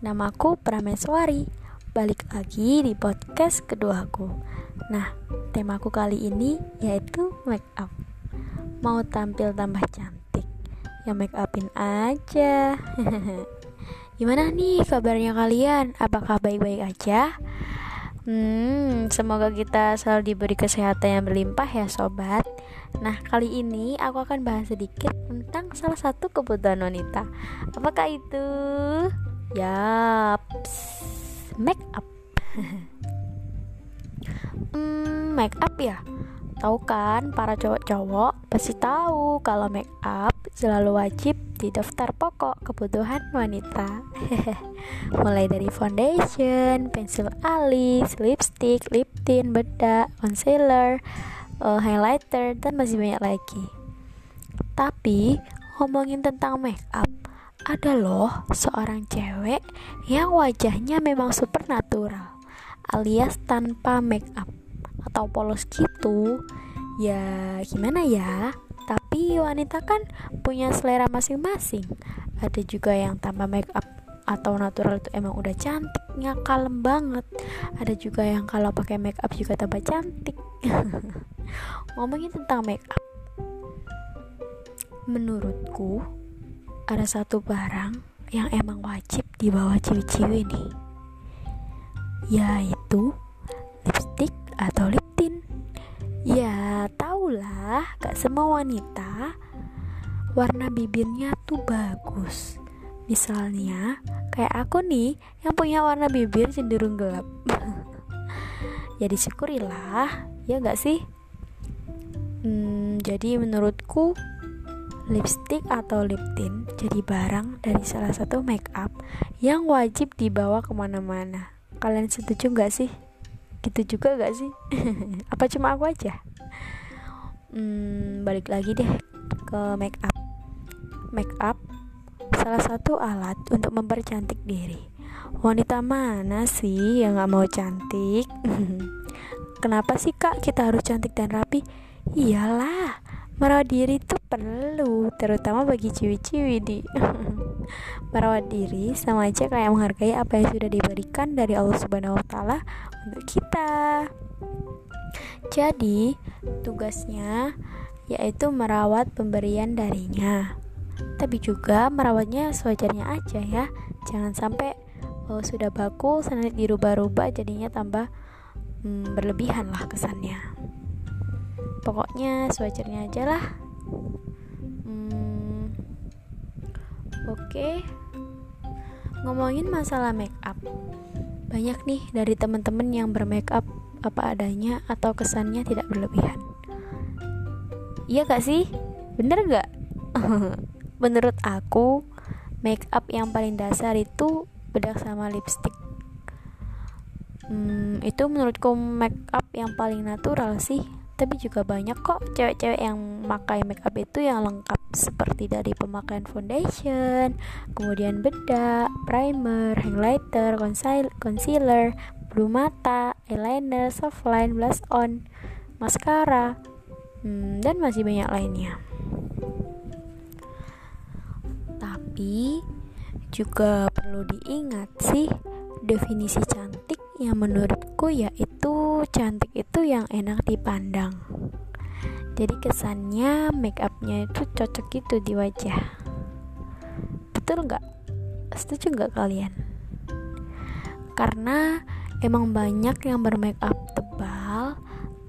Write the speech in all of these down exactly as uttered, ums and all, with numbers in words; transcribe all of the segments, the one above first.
Namaku Prameswari, balik lagi di podcast keduaku. Nah, temaku kali ini yaitu make up. Mau tampil tambah cantik, ya make upin aja. Gimana nih kabarnya kalian? Apakah baik-baik aja? Hmm, semoga kita selalu diberi kesehatan yang berlimpah ya sobat. Nah, kali ini aku akan bahas sedikit tentang salah satu kebutuhan wanita. Apakah itu? Yap, make up. hmm, make up ya. Tahu kan, para cowok-cowok pasti tahu kalau make up selalu wajib di daftar pokok kebutuhan wanita. Mulai dari foundation, pensil alis, lipstick, lip tint, bedak, concealer, uh, highlighter, dan masih banyak lagi. Tapi ngomongin tentang make up, ada loh seorang cewek yang wajahnya memang super natural, alias tanpa make up atau polos gitu. Ya gimana ya, tapi wanita kan punya selera masing-masing. Ada juga yang tanpa make up atau natural itu emang udah cantiknya kalem banget. Ada juga yang kalau pakai make up juga tambah cantik. Ngomongin tentang make up, menurutku ada satu barang yang emang wajib dibawa ciwi-ciwi nih, yaitu lipstick atau lip tint. Ya taulah, gak semua wanita warna bibirnya tuh bagus. Misalnya kayak aku nih yang punya warna bibir cenderung gelap. Ya disyukurilah, ya gak sih? Hmm, jadi menurutku lipstick atau lip tint jadi barang dari salah satu make up yang wajib dibawa kemana-mana. Kalian setuju gak sih? Gitu juga gak sih? Apa cuma aku aja? Hmm, balik lagi deh ke make up. Make up salah satu alat untuk mempercantik diri. Wanita mana sih yang gak mau cantik? Kenapa sih kak kita harus cantik dan rapi? Iyalah, merawat diri itu perlu, terutama bagi ciwi-ciwi di. Merawat diri sama aja kayak menghargai apa yang sudah diberikan dari Allah Subhanahu wa taala untuk kita. Jadi, tugasnya yaitu merawat pemberian darinya. Tapi juga merawatnya sewajarnya aja ya. Jangan sampai oh, sudah baku senang dirubah-rubah jadinya tambah hmm, berlebihan lah kesannya. Pokoknya sewajarnya aja lah. hmm, Oke okay. Ngomongin masalah make up, banyak nih dari teman-teman yang bermake up apa adanya atau kesannya tidak berlebihan. Iya gak sih? Bener gak? Menurut aku make up yang paling dasar itu bedak sama lipstick. hmm, Itu menurutku make up yang paling natural sih. Tapi juga banyak kok cewek-cewek yang pakai makeup itu yang lengkap, seperti dari pemakaian foundation, kemudian bedak, primer, highlighter, concealer, bulu mata, eyeliner, softline, blush on, mascara, hmm, dan masih banyak lainnya. Tapi juga perlu diingat sih definisi cantik yang menurutku yaitu cantik itu yang enak dipandang. Jadi kesannya make upnya itu cocok gitu di wajah. Betul nggak? Setuju nggak kalian? Karena emang banyak yang bermake up tebal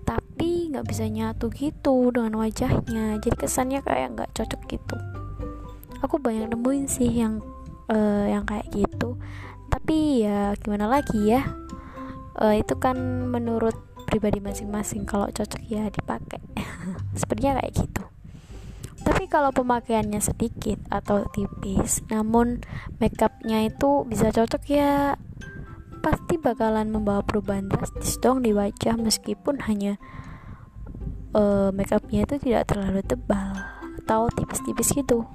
tapi nggak bisa nyatu gitu dengan wajahnya. Jadi kesannya kayak nggak cocok gitu. Aku banyak nemuin sih yang uh, yang kayak gitu. Tapi ya gimana lagi ya. Uh, itu kan menurut pribadi masing-masing, kalau cocok ya dipakai. Sepertinya kayak gitu. Tapi kalau pemakaiannya sedikit atau tipis namun makeupnya itu bisa cocok ya, pasti bakalan membawa perubahan drastis dong di wajah, meskipun hanya uh, makeupnya itu tidak terlalu tebal atau tipis-tipis gitu.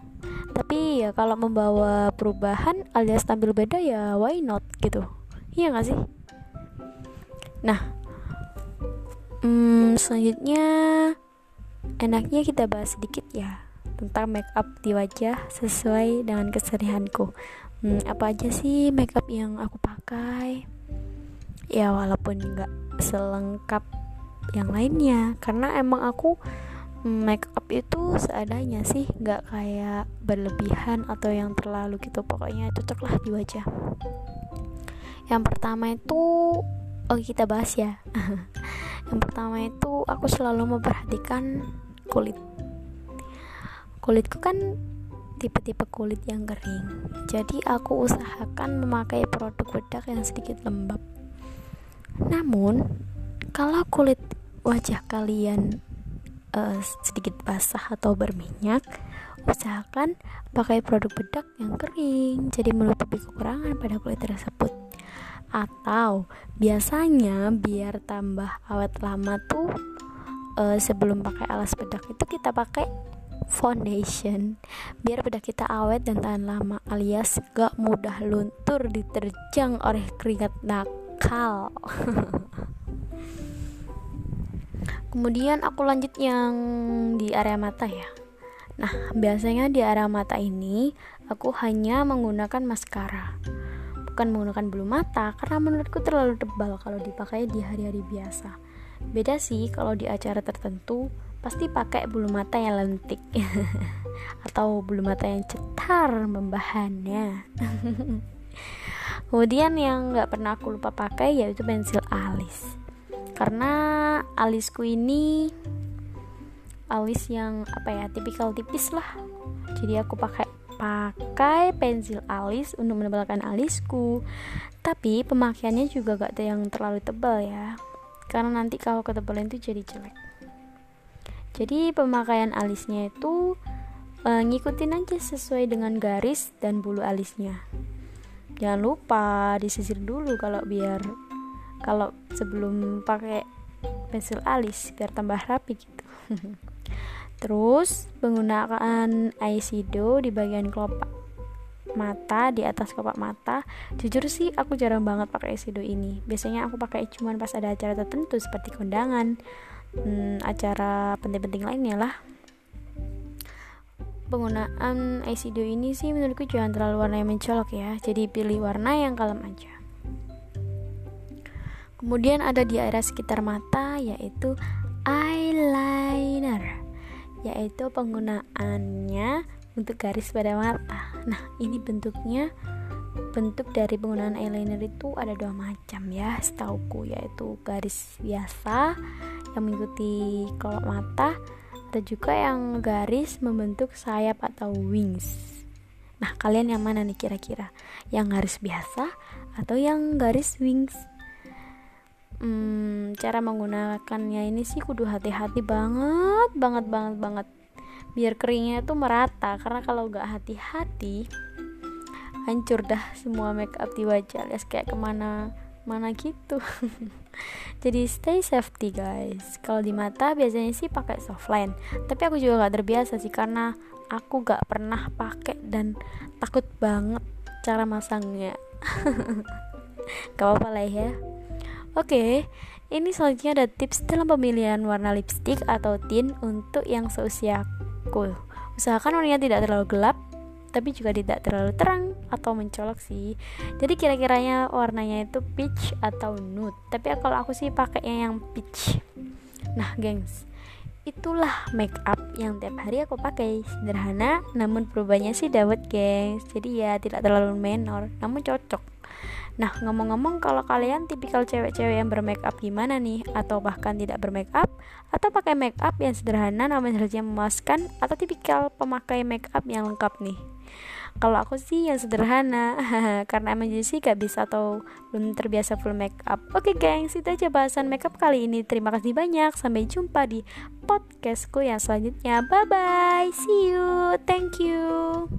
Tapi ya kalau membawa perubahan alias tampil beda ya why not gitu. Iya gak sih? Nah, hmm, selanjutnya enaknya kita bahas sedikit ya tentang make up di wajah sesuai dengan keserihanku. hmm, apa aja sih makeup yang aku pakai. Ya walaupun nggak selengkap yang lainnya, karena emang aku makeup itu seadanya sih, nggak kayak berlebihan atau yang terlalu gitu. Pokoknya cocok lah di wajah. Yang pertama itu, oh kita bahas ya. Yang pertama itu aku selalu memperhatikan kulit. Kulitku kan tipe-tipe kulit yang kering, jadi aku usahakan memakai produk bedak yang sedikit lembab. Namun kalau kulit wajah kalian Uh, sedikit basah atau berminyak, usahakan pakai produk bedak yang kering, jadi menutupi kekurangan pada kulit tersebut. Atau biasanya biar tambah awet lama tuh, uh, sebelum pakai alas bedak itu kita pakai foundation, biar bedak kita awet dan tahan lama, alias gak mudah luntur diterjang oleh keringat nakal. Kemudian aku lanjut yang di area mata ya. Nah, biasanya di area mata ini aku hanya menggunakan maskara, bukan menggunakan bulu mata, karena menurutku terlalu tebal kalau dipakai di hari-hari biasa. Beda sih kalau di acara tertentu, pasti pakai bulu mata yang lentik atau bulu mata yang cetar membahannya. Kemudian yang gak pernah aku lupa pakai yaitu pensil alis, karena alisku ini alis yang apa ya, tipikal tipis lah. Jadi aku pakai pakai pensil alis untuk menebalkan alisku, tapi pemakaiannya juga gak ada yang terlalu tebal ya, karena nanti kalau ketebalan itu jadi jelek. Jadi pemakaian alisnya itu e, ngikutin aja sesuai dengan garis dan bulu alisnya. Jangan lupa disisir dulu kalau biar kalau sebelum pakai pensil alis biar tambah rapi gitu. Terus penggunaan eyeshadow di bagian kelopak mata, di atas kelopak mata. Jujur sih aku jarang banget pakai eyeshadow ini. Biasanya aku pakai cuman pas ada acara tertentu seperti kondangan, hmm, acara penting-penting lainnya lah. Penggunaan eyeshadow ini sih menurutku jangan terlalu warna yang mencolok ya. Jadi pilih warna yang kalem aja. Kemudian ada di area sekitar mata yaitu eyeliner, yaitu penggunaannya untuk garis pada mata. Nah, ini bentuknya bentuk dari penggunaan eyeliner itu ada dua macam ya setauku, yaitu garis biasa yang mengikuti kelopak mata, ada juga yang garis membentuk sayap atau wings. Nah, kalian yang mana nih kira-kira? Yang garis biasa atau yang garis wings? Hmm, cara menggunakannya ini sih kudu hati-hati banget banget banget banget biar keringnya itu merata, karena kalau nggak hati-hati hancur dah semua make up di wajah, alias kayak kemana mana gitu. Jadi stay safety guys. Kalau di mata biasanya sih pakai softline, tapi aku juga nggak terbiasa sih karena aku nggak pernah pakai dan takut banget cara masangnya. Gak apa-apa lah ya. Oke, okay, ini selanjutnya ada tips dalam pemilihan warna lipstik atau tint untuk yang seusiaku. Usahakan warnanya tidak terlalu gelap, tapi juga tidak terlalu terang atau mencolok sih. Jadi kira-kiranya warnanya itu peach atau nude. Tapi kalau aku sih pakainya yang peach. Nah, gengs, itulah make up yang tiap hari aku pakai. Sederhana, namun perubahannya sih dawet, gengs. Jadi ya tidak terlalu menor, namun cocok. Nah, ngomong-ngomong kalau kalian tipikal cewek-cewek yang bermake up gimana nih? Atau bahkan tidak bermake up? Atau pakai make up yang sederhana namun hasilnya memuaskan? Atau tipikal pemakai make up yang lengkap nih? Kalau aku sih yang sederhana karena emang sih gak bisa atau belum terbiasa full make up. Oke gengs, itu aja bahasan make up kali ini. Terima kasih banyak, sampai jumpa di podcastku yang selanjutnya. Bye-bye, see you, thank you.